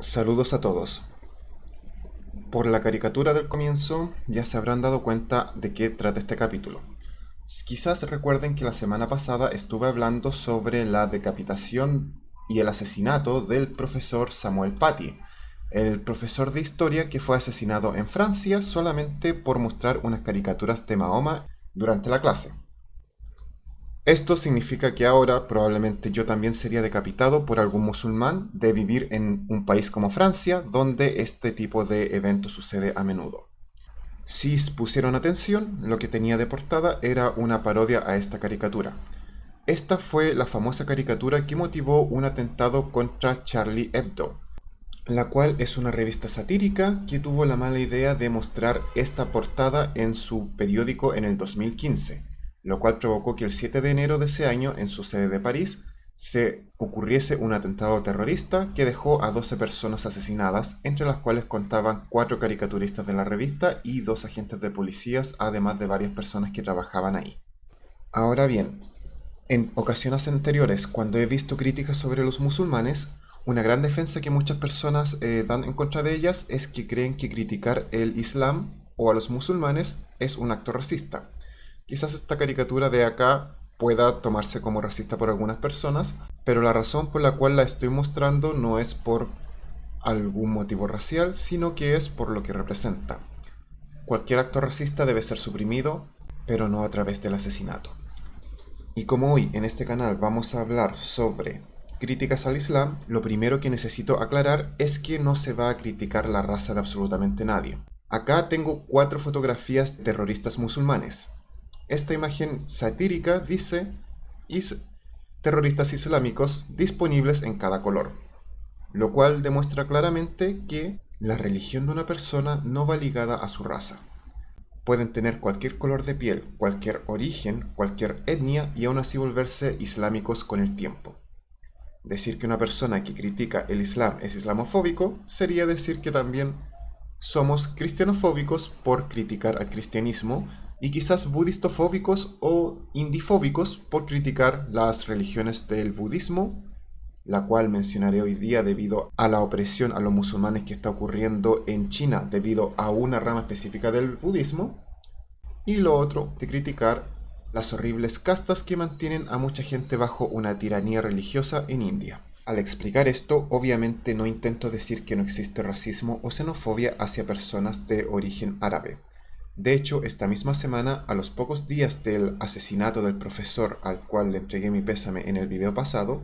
Saludos a todos. Por la caricatura del comienzo ya se habrán dado cuenta de qué trata este capítulo. Quizás recuerden que la semana pasada estuve hablando sobre la decapitación y el asesinato del profesor Samuel Paty, el profesor de historia que fue asesinado en Francia solamente por mostrar unas caricaturas de Mahoma durante la clase. Esto significa que ahora probablemente yo también sería decapitado por algún musulmán de vivir en un país como Francia, donde este tipo de evento sucede a menudo. Si pusieron atención, lo que tenía de portada era una parodia a esta caricatura. Esta fue la famosa caricatura que motivó un atentado contra Charlie Hebdo, la cual es una revista satírica que tuvo la mala idea de mostrar esta portada en su periódico en el 2015. Lo cual provocó que el 7 de enero de ese año, en su sede de París, se ocurriese un atentado terrorista que dejó a 12 personas asesinadas, entre las cuales contaban 4 caricaturistas de la revista y 2 agentes de policías, además de varias personas que trabajaban ahí. Ahora bien, en ocasiones anteriores, cuando he visto críticas sobre los musulmanes, una gran defensa que muchas personas dan en contra de ellas es que creen que criticar el Islam o a los musulmanes es un acto racista. Quizás esta caricatura de acá pueda tomarse como racista por algunas personas, pero la razón por la cual la estoy mostrando no es por algún motivo racial, sino que es por lo que representa. Cualquier acto racista debe ser suprimido, pero no a través del asesinato. Y como hoy en este canal vamos a hablar sobre críticas al Islam, lo primero que necesito aclarar es que no se va a criticar la raza de absolutamente nadie. Acá tengo 4 fotografías de terroristas musulmanes. Esta imagen satírica dice terroristas islámicos disponibles en cada color, lo cual demuestra claramente que la religión de una persona no va ligada a su raza. Pueden tener cualquier color de piel, cualquier origen, cualquier etnia y aún así volverse islámicos con el tiempo. Decir que una persona que critica el Islam es islamofóbico sería decir que también somos cristianofóbicos por criticar al cristianismo, y quizás budistofóbicos o indifóbicos por criticar las religiones del budismo, la cual mencionaré hoy día debido a la opresión a los musulmanes que está ocurriendo en China debido a una rama específica del budismo, y lo otro de criticar las horribles castas que mantienen a mucha gente bajo una tiranía religiosa en India. Al explicar esto, obviamente no intento decir que no existe racismo o xenofobia hacia personas de origen árabe. De hecho, esta misma semana, a los pocos días del asesinato del profesor al cual le entregué mi pésame en el video pasado,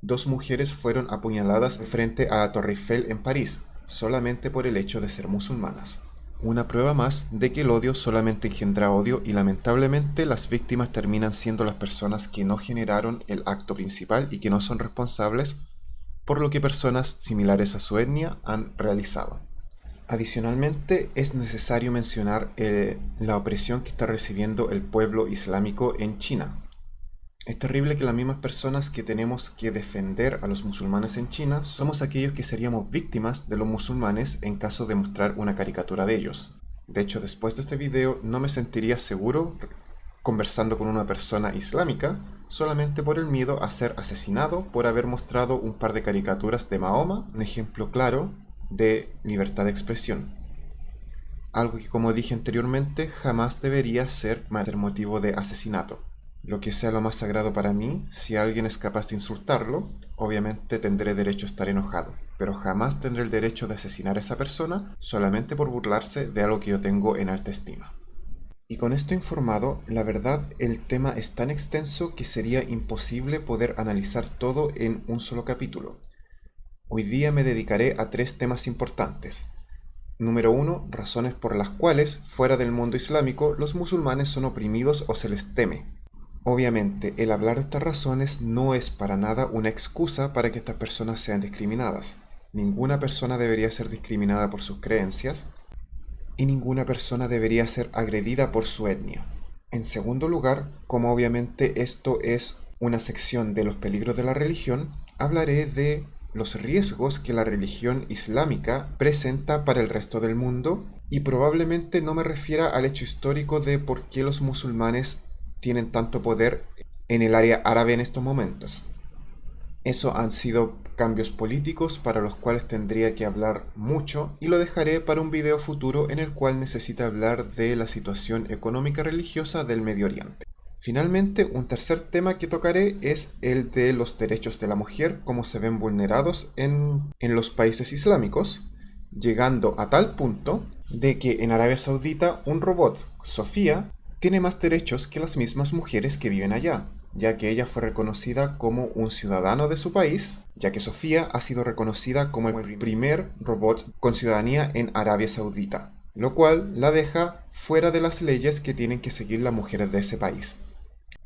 2 mujeres fueron apuñaladas frente a la Torre Eiffel en París, solamente por el hecho de ser musulmanas. Una prueba más de que el odio solamente engendra odio y lamentablemente las víctimas terminan siendo las personas que no generaron el acto principal y que no son responsables por lo que personas similares a su etnia han realizado. Adicionalmente, es necesario mencionar la opresión que está recibiendo el pueblo islámico en China. Es terrible que las mismas personas que tenemos que defender a los musulmanes en China somos aquellos que seríamos víctimas de los musulmanes en caso de mostrar una caricatura de ellos. De hecho, después de este video no me sentiría seguro conversando con una persona islámica solamente por el miedo a ser asesinado por haber mostrado un par de caricaturas de Mahoma, un ejemplo claro de libertad de expresión, algo que, como dije anteriormente, jamás debería ser motivo de asesinato. Lo que sea lo más sagrado para mí, si alguien es capaz de insultarlo, obviamente tendré derecho a estar enojado, pero jamás tendré el derecho de asesinar a esa persona solamente por burlarse de algo que yo tengo en alta estima. Y con esto informado, la verdad el tema es tan extenso que sería imposible poder analizar todo en un solo capítulo. Hoy día me dedicaré a 3 temas importantes. Número 1, razones por las cuales, fuera del mundo islámico, los musulmanes son oprimidos o se les teme. Obviamente, el hablar de estas razones no es para nada una excusa para que estas personas sean discriminadas. Ninguna persona debería ser discriminada por sus creencias y ninguna persona debería ser agredida por su etnia. En segundo lugar, como obviamente esto es una sección de los peligros de la religión, hablaré de los riesgos que la religión islámica presenta para el resto del mundo, y probablemente no me refiera al hecho histórico de por qué los musulmanes tienen tanto poder en el área árabe en estos momentos. Eso han sido cambios políticos para los cuales tendría que hablar mucho, y lo dejaré para un video futuro en el cual necesita hablar de la situación económica religiosa del Medio Oriente. Finalmente, un tercer tema que tocaré es el de los derechos de la mujer, cómo se ven vulnerados en los países islámicos, llegando a tal punto de que en Arabia Saudita un robot, Sofía, tiene más derechos que las mismas mujeres que viven allá, ya que ella fue reconocida como un ciudadano de su país, ya que Sofía ha sido reconocida como el primer robot con ciudadanía en Arabia Saudita, lo cual la deja fuera de las leyes que tienen que seguir las mujeres de ese país.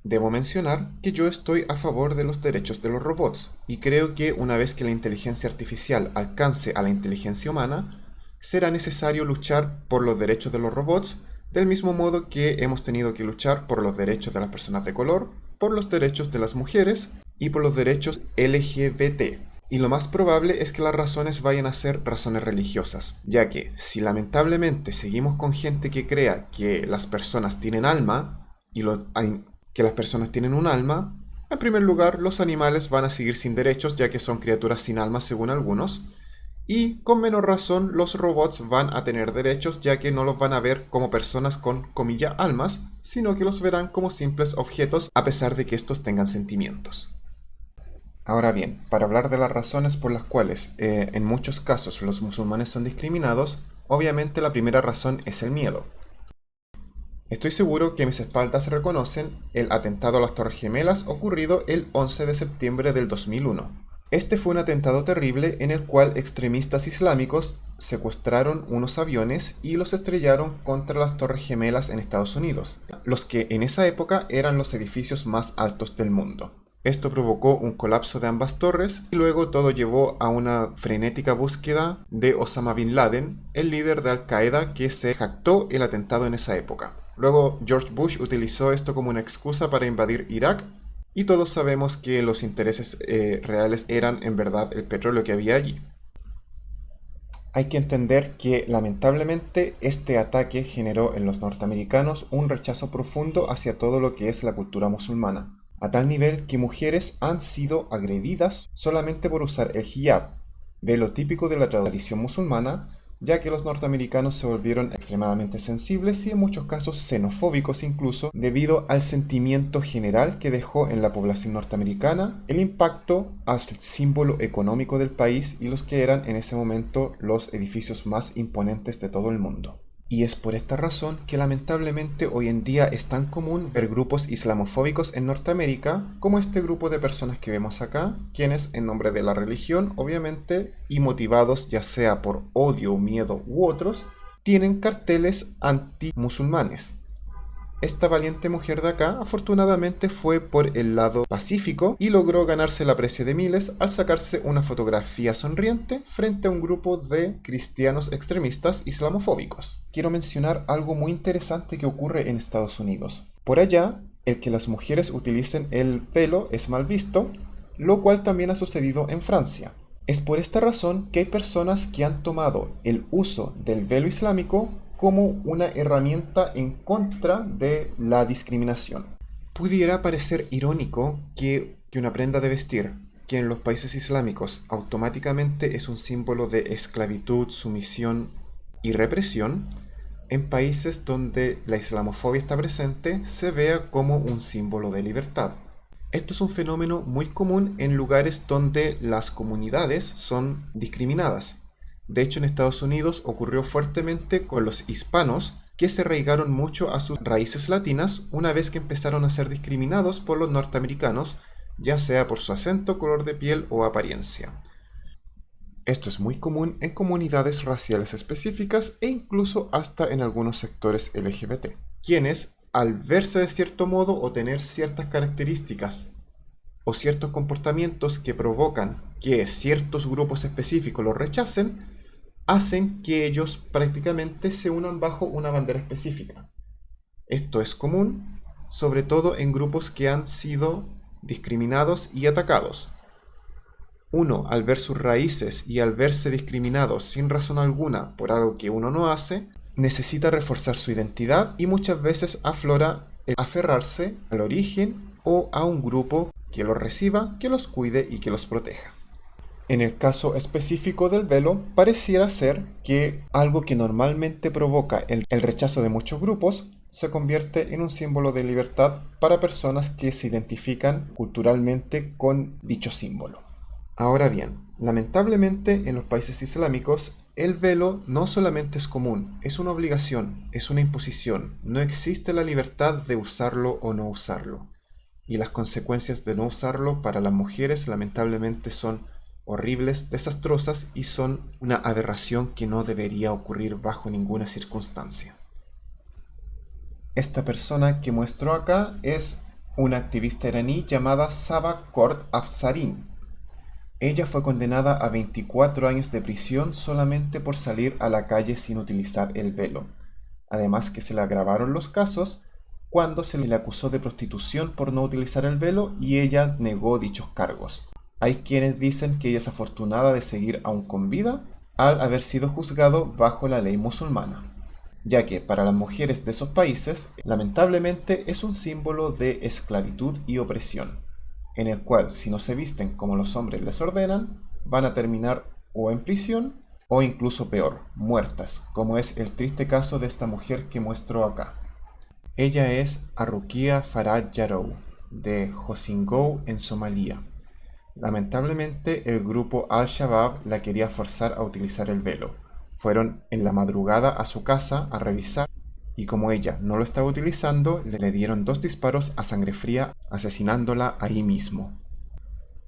Debo mencionar que yo estoy a favor de los derechos de los robots, y creo que una vez que la inteligencia artificial alcance a la inteligencia humana, será necesario luchar por los derechos de los robots, del mismo modo que hemos tenido que luchar por los derechos de las personas de color, por los derechos de las mujeres y por los derechos LGBT. Y lo más probable es que las razones vayan a ser razones religiosas, ya que si lamentablemente seguimos con gente que crea que las personas tienen alma, en primer lugar los animales van a seguir sin derechos, ya que son criaturas sin alma según algunos, y con menor razón los robots van a tener derechos, ya que no los van a ver como personas con, comilla, almas, sino que los verán como simples objetos a pesar de que estos tengan sentimientos. Ahora bien, para hablar de las razones por las cuales en muchos casos los musulmanes son discriminados, obviamente la primera razón es el miedo. Estoy seguro que mis espaldas reconocen el atentado a las Torres Gemelas ocurrido el 11 de septiembre del 2001. Este fue un atentado terrible en el cual extremistas islámicos secuestraron unos aviones y los estrellaron contra las Torres Gemelas en Estados Unidos, los que en esa época eran los edificios más altos del mundo. Esto provocó un colapso de ambas torres y luego todo llevó a una frenética búsqueda de Osama Bin Laden, el líder de Al-Qaeda que se jactó el atentado en esa época. Luego George Bush utilizó esto como una excusa para invadir Irak. Y todos sabemos que los intereses reales eran en verdad el petróleo que había allí. Hay que entender que lamentablemente este ataque generó en los norteamericanos un rechazo profundo hacia todo lo que es la cultura musulmana, a tal nivel que mujeres han sido agredidas solamente por usar el hijab, velo típico de la tradición musulmana, ya que los norteamericanos se volvieron extremadamente sensibles y en muchos casos xenofóbicos incluso, debido al sentimiento general que dejó en la población norteamericana el impacto hacia el símbolo económico del país y los que eran en ese momento los edificios más imponentes de todo el mundo. Y es por esta razón que lamentablemente hoy en día es tan común ver grupos islamofóbicos en Norteamérica como este grupo de personas que vemos acá, quienes en nombre de la religión, obviamente, y motivados ya sea por odio, miedo u otros, tienen carteles anti-musulmanes. Esta valiente mujer de acá afortunadamente fue por el lado pacífico y logró ganarse el aprecio de miles al sacarse una fotografía sonriente frente a un grupo de cristianos extremistas islamofóbicos. Quiero mencionar algo muy interesante que ocurre en Estados Unidos. Por allá, el que las mujeres utilicen el pelo es mal visto, lo cual también ha sucedido en Francia. Es por esta razón que hay personas que han tomado el uso del velo islámico como una herramienta en contra de la discriminación. Pudiera parecer irónico que una prenda de vestir, que en los países islámicos automáticamente es un símbolo de esclavitud, sumisión y represión, en países donde la islamofobia está presente se vea como un símbolo de libertad. Esto es un fenómeno muy común en lugares donde las comunidades son discriminadas. De hecho, en Estados Unidos ocurrió fuertemente con los hispanos, que se arraigaron mucho a sus raíces latinas una vez que empezaron a ser discriminados por los norteamericanos, ya sea por su acento, color de piel o apariencia. Esto es muy común en comunidades raciales específicas e incluso hasta en algunos sectores LGBT, quienes, al verse de cierto modo o tener ciertas características o ciertos comportamientos que provocan que ciertos grupos específicos los rechacen, hacen que ellos prácticamente se unan bajo una bandera específica. Esto es común, sobre todo en grupos que han sido discriminados y atacados. Uno, al ver sus raíces y al verse discriminado sin razón alguna por algo que uno no hace, necesita reforzar su identidad y muchas veces aflora el aferrarse al origen o a un grupo que los reciba, que los cuide y que los proteja. En el caso específico del velo, pareciera ser que algo que normalmente provoca el rechazo de muchos grupos se convierte en un símbolo de libertad para personas que se identifican culturalmente con dicho símbolo. Ahora bien, lamentablemente en los países islámicos el velo no solamente es común, es una obligación, es una imposición. No existe la libertad de usarlo o no usarlo. Y las consecuencias de no usarlo para las mujeres lamentablemente son horribles, desastrosas y son una aberración que no debería ocurrir bajo ninguna circunstancia. Esta persona que muestro acá es una activista iraní llamada Sabah Kord Afzarin. Ella fue condenada a 24 años de prisión solamente por salir a la calle sin utilizar el velo. Además que se le agravaron los casos cuando se le acusó de prostitución por no utilizar el velo y ella negó dichos cargos. Hay quienes dicen que ella es afortunada de seguir aún con vida al haber sido juzgado bajo la ley musulmana, ya que para las mujeres de esos países, lamentablemente, es un símbolo de esclavitud y opresión, en el cual, si no se visten como los hombres les ordenan, van a terminar o en prisión, o incluso peor, muertas, como es el triste caso de esta mujer que muestro acá. Ella es Arruquia Farah Yarou de Hosingou, en Somalia. Lamentablemente, el grupo Al-Shabaab la quería forzar a utilizar el velo. Fueron en la madrugada a su casa a revisar y como ella no lo estaba utilizando, le dieron 2 disparos a sangre fría, asesinándola ahí mismo.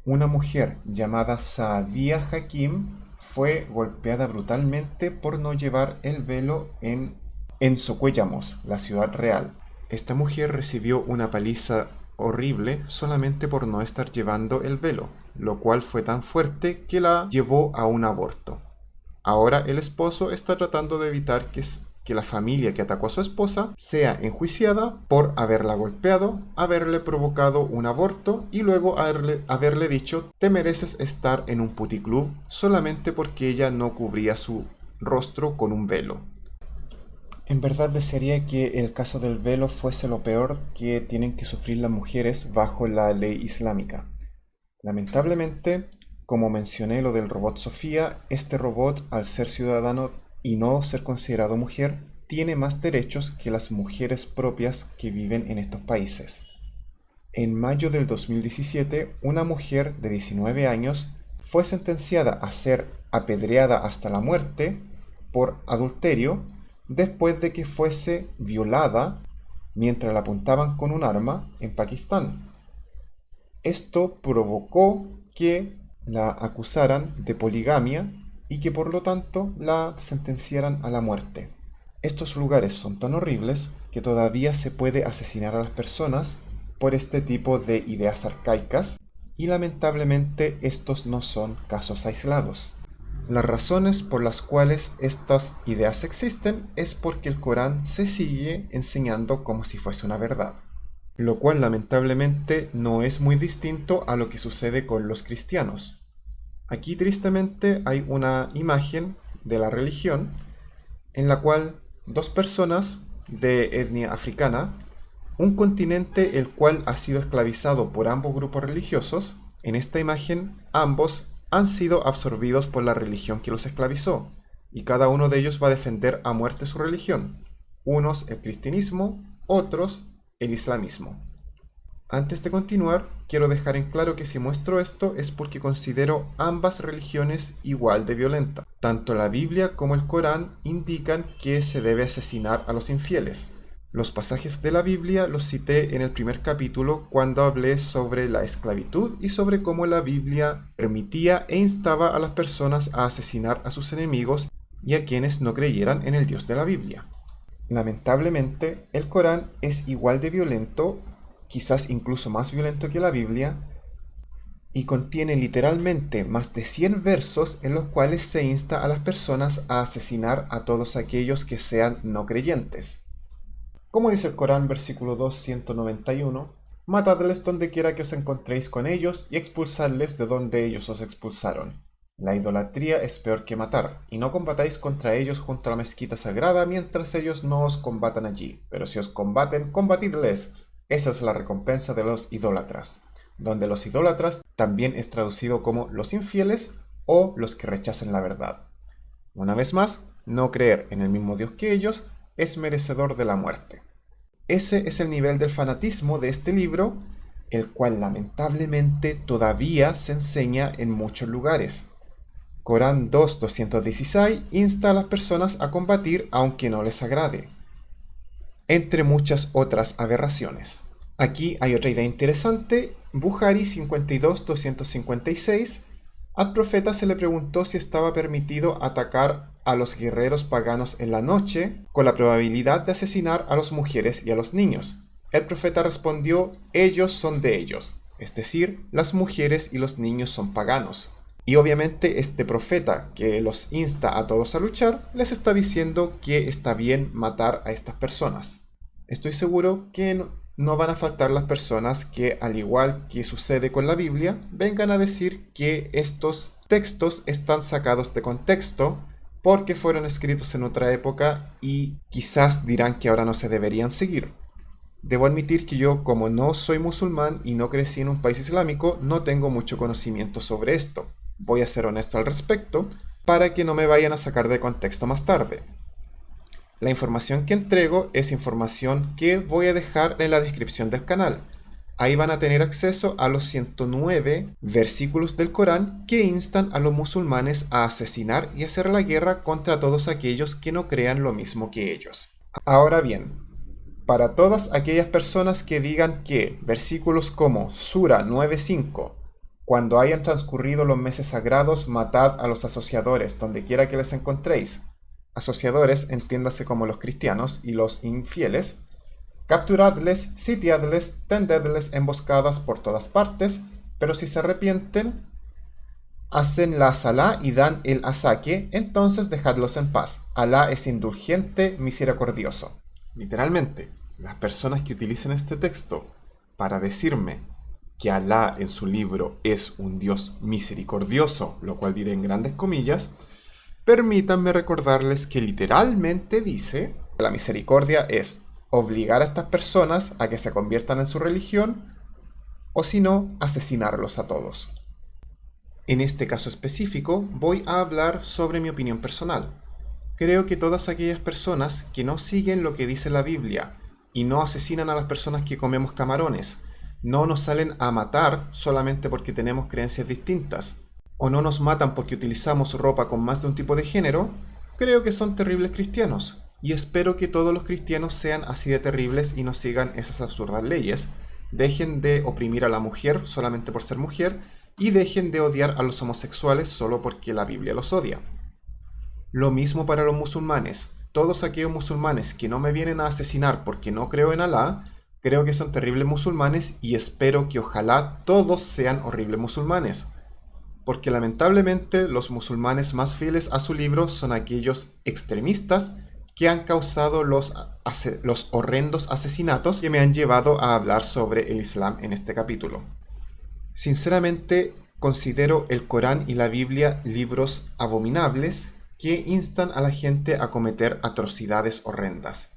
Una mujer llamada Saadia Hakim fue golpeada brutalmente por no llevar el velo en Socuellamos, la ciudad real. Esta mujer recibió una paliza horrible solamente por no estar llevando el velo, lo cual fue tan fuerte que la llevó a un aborto. Ahora el esposo está tratando de evitar que la familia que atacó a su esposa sea enjuiciada por haberla golpeado, haberle provocado un aborto y luego haberle dicho te mereces estar en un puticlub solamente porque ella no cubría su rostro con un velo. En verdad desearía que el caso del velo fuese lo peor que tienen que sufrir las mujeres bajo la ley islámica. Lamentablemente, como mencioné lo del robot Sofía, este robot, al ser ciudadano y no ser considerado mujer, tiene más derechos que las mujeres propias que viven en estos países. En mayo del 2017, una mujer de 19 años fue sentenciada a ser apedreada hasta la muerte por adulterio después de que fuese violada mientras la apuntaban con un arma en Pakistán. Esto provocó que la acusaran de poligamia y que por lo tanto la sentenciaran a la muerte. Estos lugares son tan horribles que todavía se puede asesinar a las personas por este tipo de ideas arcaicas y lamentablemente estos no son casos aislados. Las razones por las cuales estas ideas existen es porque el Corán se sigue enseñando como si fuese una verdad, lo cual lamentablemente no es muy distinto a lo que sucede con los cristianos. Aquí tristemente hay una imagen de la religión en la cual 2 personas de etnia africana, un continente el cual ha sido esclavizado por ambos grupos religiosos, en esta imagen ambos han sido absorbidos por la religión que los esclavizó y cada uno de ellos va a defender a muerte su religión, unos el cristianismo, otros el islamismo. Antes de continuar, quiero dejar en claro que si muestro esto es porque considero ambas religiones igual de violentas. Tanto la Biblia como el Corán indican que se debe asesinar a los infieles. Los pasajes de la Biblia los cité en el primer capítulo cuando hablé sobre la esclavitud y sobre cómo la Biblia permitía e instaba a las personas a asesinar a sus enemigos y a quienes no creyeran en el Dios de la Biblia. Lamentablemente, el Corán es igual de violento, quizás incluso más violento que la Biblia, y contiene literalmente más de 100 versos en los cuales se insta a las personas a asesinar a todos aquellos que sean no creyentes. Como dice el Corán, versículo 291, matadles donde quiera que os encontréis con ellos y expulsadles de donde ellos os expulsaron. La idolatría es peor que matar, y no combatáis contra ellos junto a la mezquita sagrada mientras ellos no os combatan allí, pero si os combaten, combatidles. Esa es la recompensa de los idólatras, donde los idólatras también es traducido como los infieles o los que rechazan la verdad. Una vez más, no creer en el mismo Dios que ellos es merecedor de la muerte. Ese es el nivel del fanatismo de este libro, el cual lamentablemente todavía se enseña en muchos lugares. Corán 2.216 insta a las personas a combatir aunque no les agrade, entre muchas otras aberraciones. Aquí hay otra idea interesante. Bukhari 52.256, al profeta se le preguntó si estaba permitido atacar a los guerreros paganos en la noche con la probabilidad de asesinar a las mujeres y a los niños. El profeta respondió: ellos son de ellos, es decir, las mujeres y los niños son paganos. Y obviamente este profeta, que los insta a todos a luchar, les está diciendo que está bien matar a estas personas. Estoy seguro que no van a faltar las personas que, al igual que sucede con la Biblia, vengan a decir que estos textos están sacados de contexto porque fueron escritos en otra época y quizás dirán que ahora no se deberían seguir. Debo admitir que yo, como no soy musulmán y no crecí en un país islámico, no tengo mucho conocimiento sobre esto. Voy a ser honesto al respecto para que no me vayan a sacar de contexto más tarde. La información que entrego es información que voy a dejar en la descripción del canal. Ahí van a tener acceso a los 109 versículos del Corán que instan a los musulmanes a asesinar y hacer la guerra contra todos aquellos que no crean lo mismo que ellos. Ahora bien, para todas aquellas personas que digan que versículos como Sura 9.5, cuando hayan transcurrido los meses sagrados, matad a los asociadores, donde quiera que les encontréis, asociadores, entiéndase como los cristianos y los infieles, capturadles, sitiadles, tendedles emboscadas por todas partes, pero si se arrepienten, hacen la salá y dan el asaque, entonces dejadlos en paz. Alá es indulgente, misericordioso. Literalmente, las personas que utilicen este texto para decirme que Alá en su libro es un Dios misericordioso, lo cual diré en grandes comillas, permítanme recordarles que literalmente dice que la misericordia es obligar a estas personas a que se conviertan en su religión o si no, asesinarlos a todos. En este caso específico voy a hablar sobre mi opinión personal. Creo que todas aquellas personas que no siguen lo que dice la Biblia y no asesinan a las personas que comemos camarones, no nos salen a matar solamente porque tenemos creencias distintas, o no nos matan porque utilizamos ropa con más de un tipo de género, creo que son terribles cristianos, y espero que todos los cristianos sean así de terribles y no sigan esas absurdas leyes, dejen de oprimir a la mujer solamente por ser mujer, y dejen de odiar a los homosexuales solo porque la Biblia los odia. Lo mismo para los musulmanes, todos aquellos musulmanes que no me vienen a asesinar porque no creo en Alá, creo que son terribles musulmanes y espero que ojalá todos sean horribles musulmanes. Porque lamentablemente los musulmanes más fieles a su libro son aquellos extremistas que han causado los horrendos asesinatos que me han llevado a hablar sobre el Islam en este capítulo. Sinceramente, considero el Corán y la Biblia libros abominables que instan a la gente a cometer atrocidades horrendas.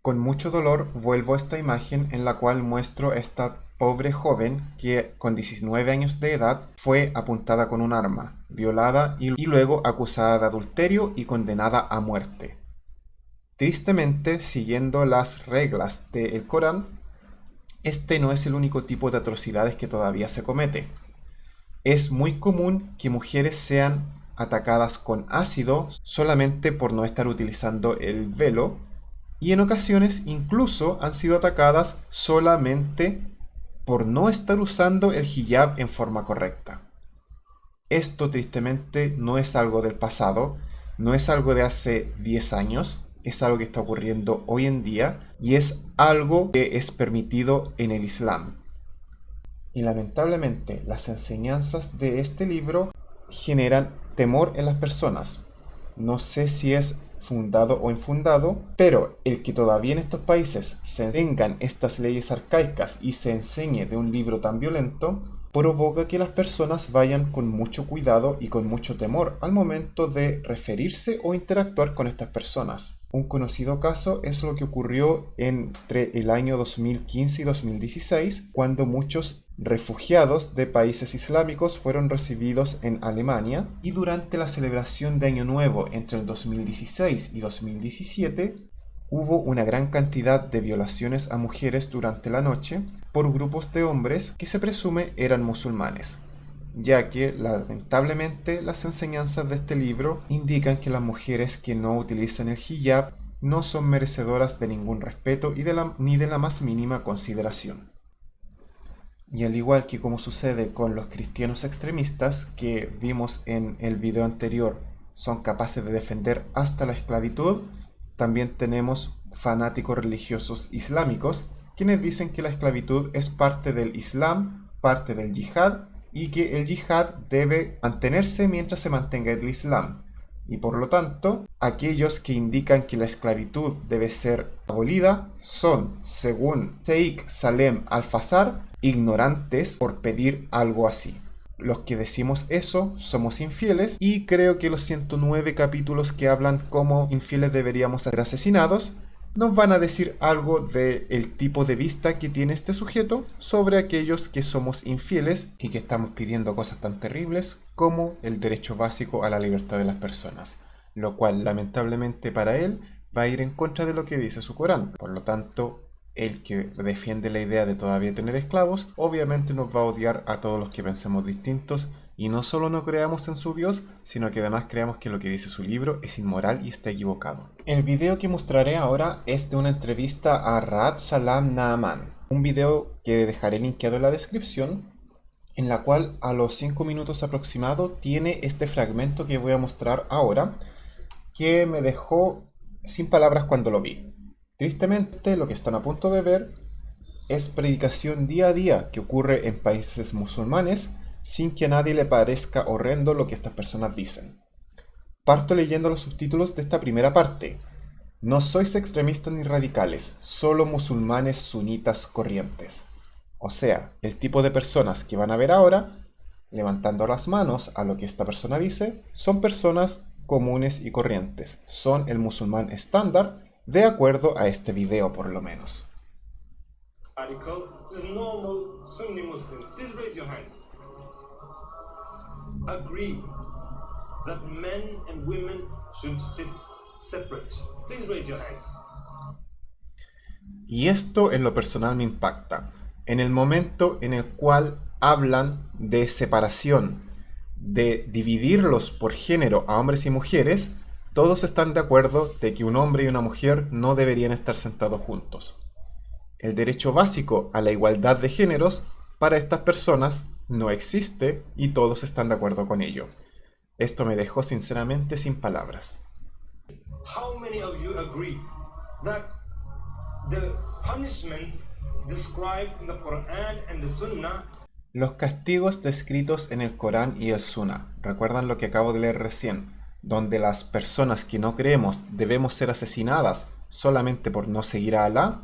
Con mucho dolor vuelvo a esta imagen en la cual muestro esta pobre joven que con 19 años de edad fue apuntada con un arma, violada y luego acusada de adulterio y condenada a muerte. Tristemente, siguiendo las reglas del Corán, este no es el único tipo de atrocidades que todavía se comete. Es muy común que mujeres sean atacadas con ácido solamente por no estar utilizando el velo, y en ocasiones incluso han sido atacadas solamente por no estar usando el hijab en forma correcta. Esto tristemente no es algo del pasado, no es algo de hace 10 años, es algo que está ocurriendo hoy en día y es algo que es permitido en el Islam. Y lamentablemente las enseñanzas de este libro generan temor en las personas. No sé si es fundado o infundado, pero el que todavía en estos países se tengan estas leyes arcaicas y se enseñe de un libro tan violento, provoca que las personas vayan con mucho cuidado y con mucho temor al momento de referirse o interactuar con estas personas. Un conocido caso es lo que ocurrió entre el año 2015 y 2016, cuando muchos Refugiados de países islámicos fueron recibidos en Alemania y durante la celebración de Año Nuevo entre el 2016 y 2017 hubo una gran cantidad de violaciones a mujeres durante la noche por grupos de hombres que se presume eran musulmanes, ya que lamentablemente las enseñanzas de este libro indican que las mujeres que no utilizan el hijab no son merecedoras de ningún respeto y ni de la más mínima consideración. Y al igual que como sucede con los cristianos extremistas que vimos en el video anterior, son capaces de defender hasta la esclavitud, también tenemos fanáticos religiosos islámicos quienes dicen que la esclavitud es parte del Islam, parte del yihad, y que el yihad debe mantenerse mientras se mantenga el Islam. Y por lo tanto, aquellos que indican que la esclavitud debe ser abolida son, según Sheikh Salem Al-Fasar, ignorantes por pedir algo así. Los que decimos eso somos infieles, y creo que los 109 capítulos que hablan cómo infieles deberíamos ser asesinados nos van a decir algo del tipo de vista que tiene este sujeto sobre aquellos que somos infieles y que estamos pidiendo cosas tan terribles como el derecho básico a la libertad de las personas, lo cual lamentablemente para él va a ir en contra de lo que dice su Corán. Por lo tanto, el que defiende la idea de todavía tener esclavos, obviamente nos va a odiar a todos los que pensemos distintos y no solo no creamos en su Dios, sino que además creamos que lo que dice su libro es inmoral y está equivocado. El video que mostraré ahora es de una entrevista a Raad Salam Naaman, un video que dejaré linkeado en la descripción, en la cual a los 5 minutos aproximado tiene este fragmento que voy a mostrar ahora, que me dejó sin palabras cuando lo vi. Tristemente, lo que están a punto de ver es predicación día a día que ocurre en países musulmanes sin que a nadie le parezca horrendo lo que estas personas dicen. Parto leyendo los subtítulos de esta primera parte. No sois extremistas ni radicales, solo musulmanes sunitas corrientes. O sea, el tipo de personas que van a ver ahora, levantando las manos a lo que esta persona dice, son personas comunes y corrientes. Son el musulmán estándar, de acuerdo a este video por lo menos. Radical is normal Sunni Muslims. Please raise your hands. Agree that men and women should sit separate. Please raise your hands. Y esto en lo personal me impacta. En el momento en el cual hablan de separación, de dividirlos por género a hombres y mujeres, todos están de acuerdo de que un hombre y una mujer no deberían estar sentados juntos. El derecho básico a la igualdad de géneros para estas personas no existe y todos están de acuerdo con ello. Esto me dejó sinceramente sin palabras. How many of you agree that the punishments described in the Quran and the Sunna? Los castigos descritos en el Corán y el Sunna. ¿Recuerdan lo que acabo de leer recién? Donde las personas que no creemos debemos ser asesinadas solamente por no seguir a Alá,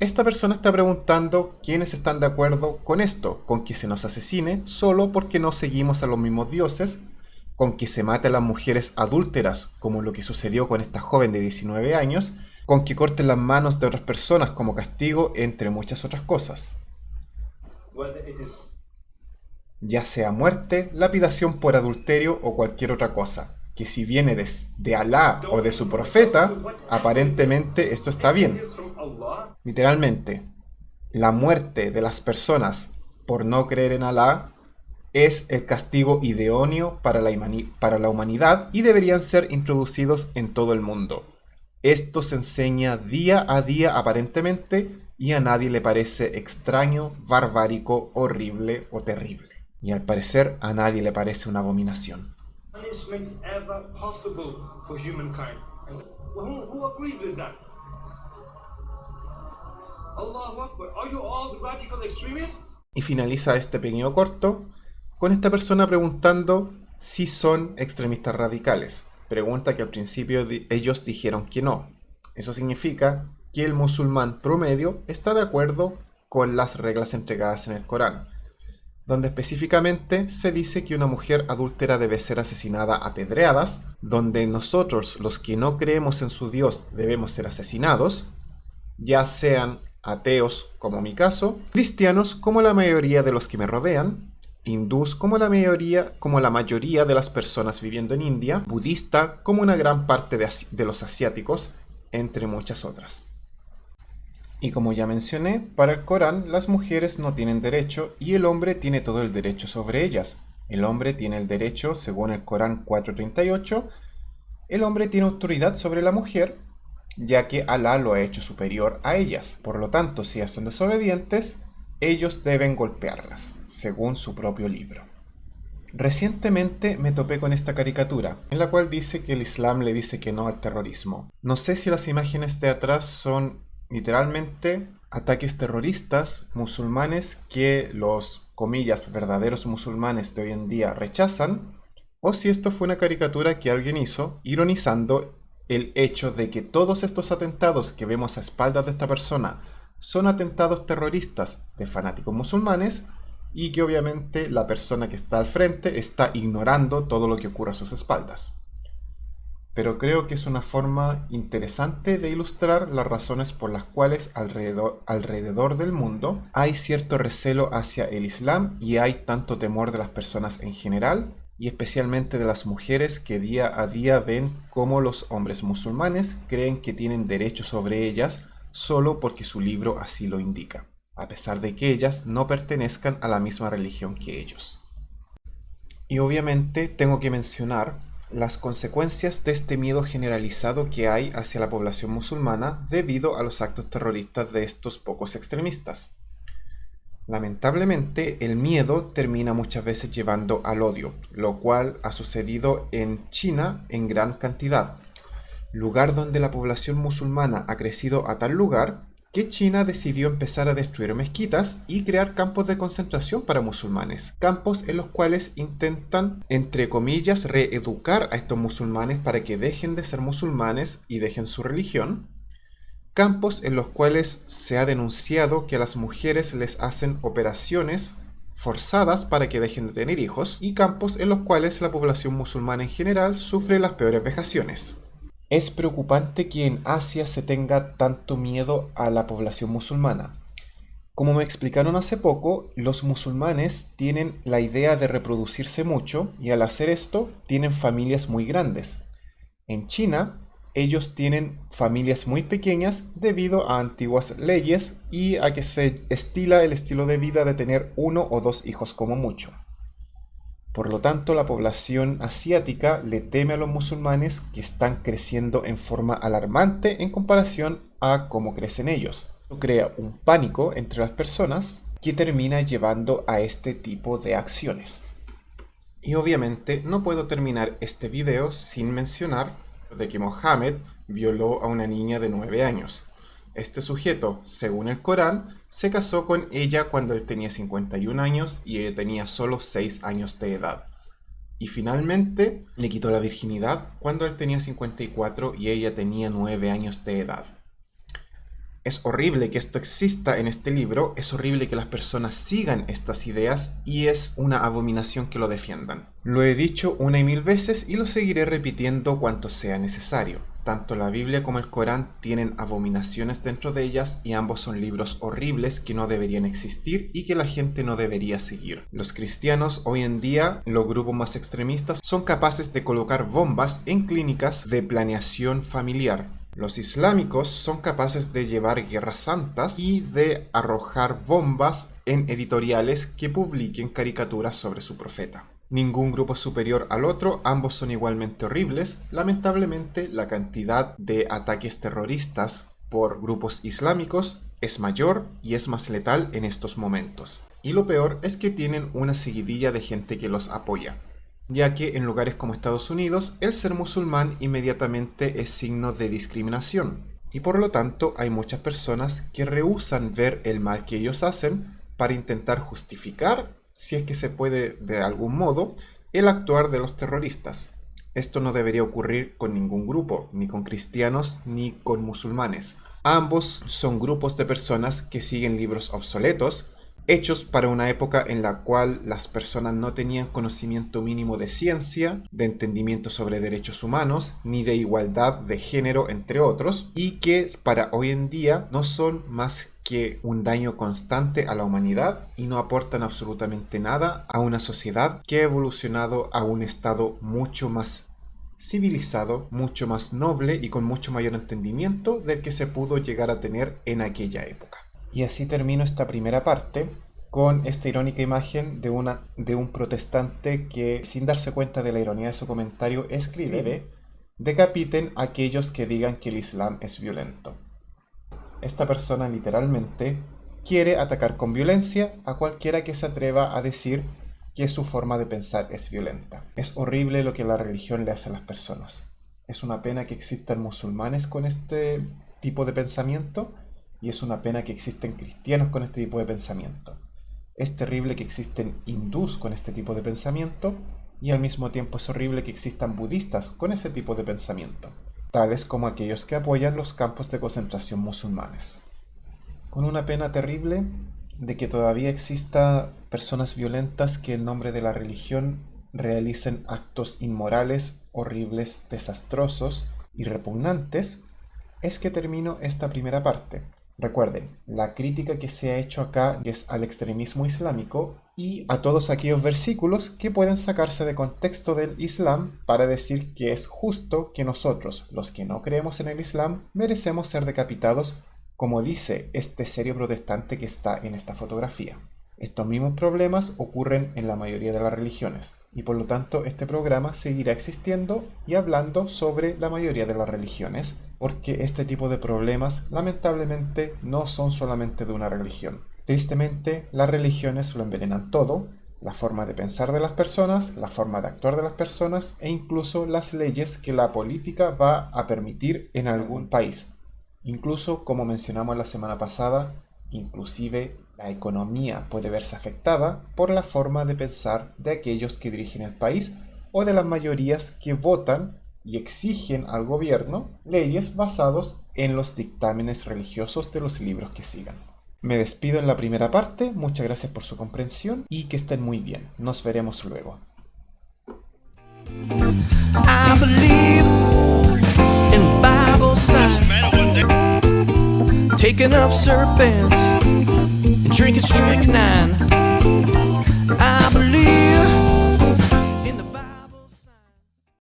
esta persona está preguntando quiénes están de acuerdo con esto, con que se nos asesine solo porque no seguimos a los mismos dioses, con que se mate a las mujeres adúlteras, como lo que sucedió con esta joven de 19 años, con que corten las manos de otras personas como castigo, entre muchas otras cosas. Ya sea muerte, lapidación por adulterio o cualquier otra cosa. Que si viene de Alá o de su profeta, aparentemente esto está bien. Literalmente, la muerte de las personas por no creer en Alá es el castigo idóneo para la humanidad y deberían ser introducidos en todo el mundo. Esto se enseña día a día aparentemente y a nadie le parece extraño, barbárico, horrible o terrible. Y al parecer a nadie le parece una abominación. Punishment ever possible for humankind. Who agrees with that? Allahu Akbar. Are you all radical extremists? Y finaliza este pequeño corto con esta persona preguntando si son extremistas radicales. Pregunta que al principio ellos dijeron que no. Eso significa que el musulmán promedio está de acuerdo con las reglas entregadas en el Corán, donde específicamente se dice que una mujer adúltera debe ser asesinada a pedradas, donde nosotros, los que no creemos en su Dios, debemos ser asesinados, ya sean ateos como mi caso, cristianos como la mayoría de los que me rodean, hindús como la mayoría de las personas viviendo en India, budista como una gran parte de los asiáticos, entre muchas otras. Y como ya mencioné, para el Corán las mujeres no tienen derecho y el hombre tiene todo el derecho sobre ellas. El hombre tiene el derecho, según el Corán 4:38, el hombre tiene autoridad sobre la mujer, ya que Alá lo ha hecho superior a ellas. Por lo tanto, si ellas son desobedientes, ellos deben golpearlas, según su propio libro. Recientemente me topé con esta caricatura, en la cual dice que el Islam le dice que no al terrorismo. No sé si las imágenes de atrás son literalmente ataques terroristas musulmanes que los, comillas, verdaderos musulmanes de hoy en día rechazan, o si esto fue una caricatura que alguien hizo, ironizando el hecho de que todos estos atentados que vemos a espaldas de esta persona son atentados terroristas de fanáticos musulmanes y que obviamente la persona que está al frente está ignorando todo lo que ocurre a sus espaldas. Pero creo que es una forma interesante de ilustrar las razones por las cuales alrededor del mundo hay cierto recelo hacia el Islam y hay tanto temor de las personas en general, y especialmente de las mujeres que día a día ven cómo los hombres musulmanes creen que tienen derecho sobre ellas solo porque su libro así lo indica, a pesar de que ellas no pertenezcan a la misma religión que ellos. Y obviamente tengo que mencionar las consecuencias de este miedo generalizado que hay hacia la población musulmana debido a los actos terroristas de estos pocos extremistas. Lamentablemente, el miedo termina muchas veces llevando al odio, lo cual ha sucedido en China en gran cantidad, lugar donde la población musulmana ha crecido a tal lugar que China decidió empezar a destruir mezquitas y crear campos de concentración para musulmanes, campos en los cuales intentan, entre comillas, reeducar a estos musulmanes para que dejen de ser musulmanes y dejen su religión. Campos en los cuales se ha denunciado que a las mujeres les hacen operaciones forzadas para que dejen de tener hijos, y campos en los cuales la población musulmana en general sufre las peores vejaciones. Es preocupante que en Asia se tenga tanto miedo a la población musulmana. Como me explicaron hace poco, los musulmanes tienen la idea de reproducirse mucho y al hacer esto tienen familias muy grandes. En China, ellos tienen familias muy pequeñas debido a antiguas leyes y a que se estila el estilo de vida de tener 1 o 2 hijos como mucho. Por lo tanto, la población asiática le teme a los musulmanes, que están creciendo en forma alarmante en comparación a cómo crecen ellos. Esto crea un pánico entre las personas que termina llevando a este tipo de acciones. Y obviamente no puedo terminar este video sin mencionar de que Mohammed violó a una niña de 9 años. Este sujeto, según el Corán, se casó con ella cuando él tenía 51 años y ella tenía solo 6 años de edad. Y finalmente le quitó la virginidad cuando él tenía 54 y ella tenía 9 años de edad. Es horrible que esto exista en este libro, es horrible que las personas sigan estas ideas y es una abominación que lo defiendan. Lo he dicho 1,000 veces y lo seguiré repitiendo cuanto sea necesario. Tanto la Biblia como el Corán tienen abominaciones dentro de ellas y ambos son libros horribles que no deberían existir y que la gente no debería seguir. Los cristianos hoy en día, los grupos más extremistas, son capaces de colocar bombas en clínicas de planeación familiar. Los islámicos son capaces de llevar guerras santas y de arrojar bombas en editoriales que publiquen caricaturas sobre su profeta. Ningún grupo es superior al otro, ambos son igualmente horribles. Lamentablemente, la cantidad de ataques terroristas por grupos islámicos es mayor y es más letal en estos momentos. Y lo peor es que tienen una seguidilla de gente que los apoya, ya que en lugares como Estados Unidos, el ser musulmán inmediatamente es signo de discriminación, y por lo tanto hay muchas personas que rehúsan ver el mal que ellos hacen para intentar justificar, si es que se puede de algún modo, el actuar de los terroristas. Esto no debería ocurrir con ningún grupo, ni con cristianos ni con musulmanes. Ambos son grupos de personas que siguen libros obsoletos, hechos para una época en la cual las personas no tenían conocimiento mínimo de ciencia, de entendimiento sobre derechos humanos, ni de igualdad de género, entre otros, y que para hoy en día no son más que un daño constante a la humanidad y no aportan absolutamente nada a una sociedad que ha evolucionado a un estado mucho más civilizado, mucho más noble y con mucho mayor entendimiento del que se pudo llegar a tener en aquella época. Y así termino esta primera parte con esta irónica imagen de un protestante que, sin darse cuenta de la ironía de su comentario, escribe: "Decapiten a aquellos que digan que el Islam es violento". Esta persona literalmente quiere atacar con violencia a cualquiera que se atreva a decir que su forma de pensar es violenta. Es horrible lo que la religión le hace a las personas. Es una pena que existan musulmanes con este tipo de pensamiento y es una pena que existen cristianos con este tipo de pensamiento. Es terrible que existen hindús con este tipo de pensamiento y al mismo tiempo es horrible que existan budistas con ese tipo de pensamiento, tales como aquellos que apoyan los campos de concentración musulmanes. Con una pena terrible de que todavía exista personas violentas que en nombre de la religión realicen actos inmorales, horribles, desastrosos y repugnantes, es que termino esta primera parte. Recuerden, la crítica que se ha hecho acá es al extremismo islámico y a todos aquellos versículos que pueden sacarse de contexto del Islam para decir que es justo que nosotros, los que no creemos en el Islam, merecemos ser decapitados, como dice este serio protestante que está en esta fotografía. Estos mismos problemas ocurren en la mayoría de las religiones, y por lo tanto este programa seguirá existiendo y hablando sobre la mayoría de las religiones, porque este tipo de problemas lamentablemente no son solamente de una religión. Tristemente, las religiones lo envenenan todo, la forma de pensar de las personas, la forma de actuar de las personas e incluso las leyes que la política va a permitir en algún país. Incluso, como mencionamos la semana pasada, inclusive la economía puede verse afectada por la forma de pensar de aquellos que dirigen el país o de las mayorías que votan y exigen al gobierno leyes basadas en los dictámenes religiosos de los libros que sigan. Me despido en la primera parte, muchas gracias por su comprensión y que estén muy bien. Nos veremos luego. Taking up serpents and drinking strychnine.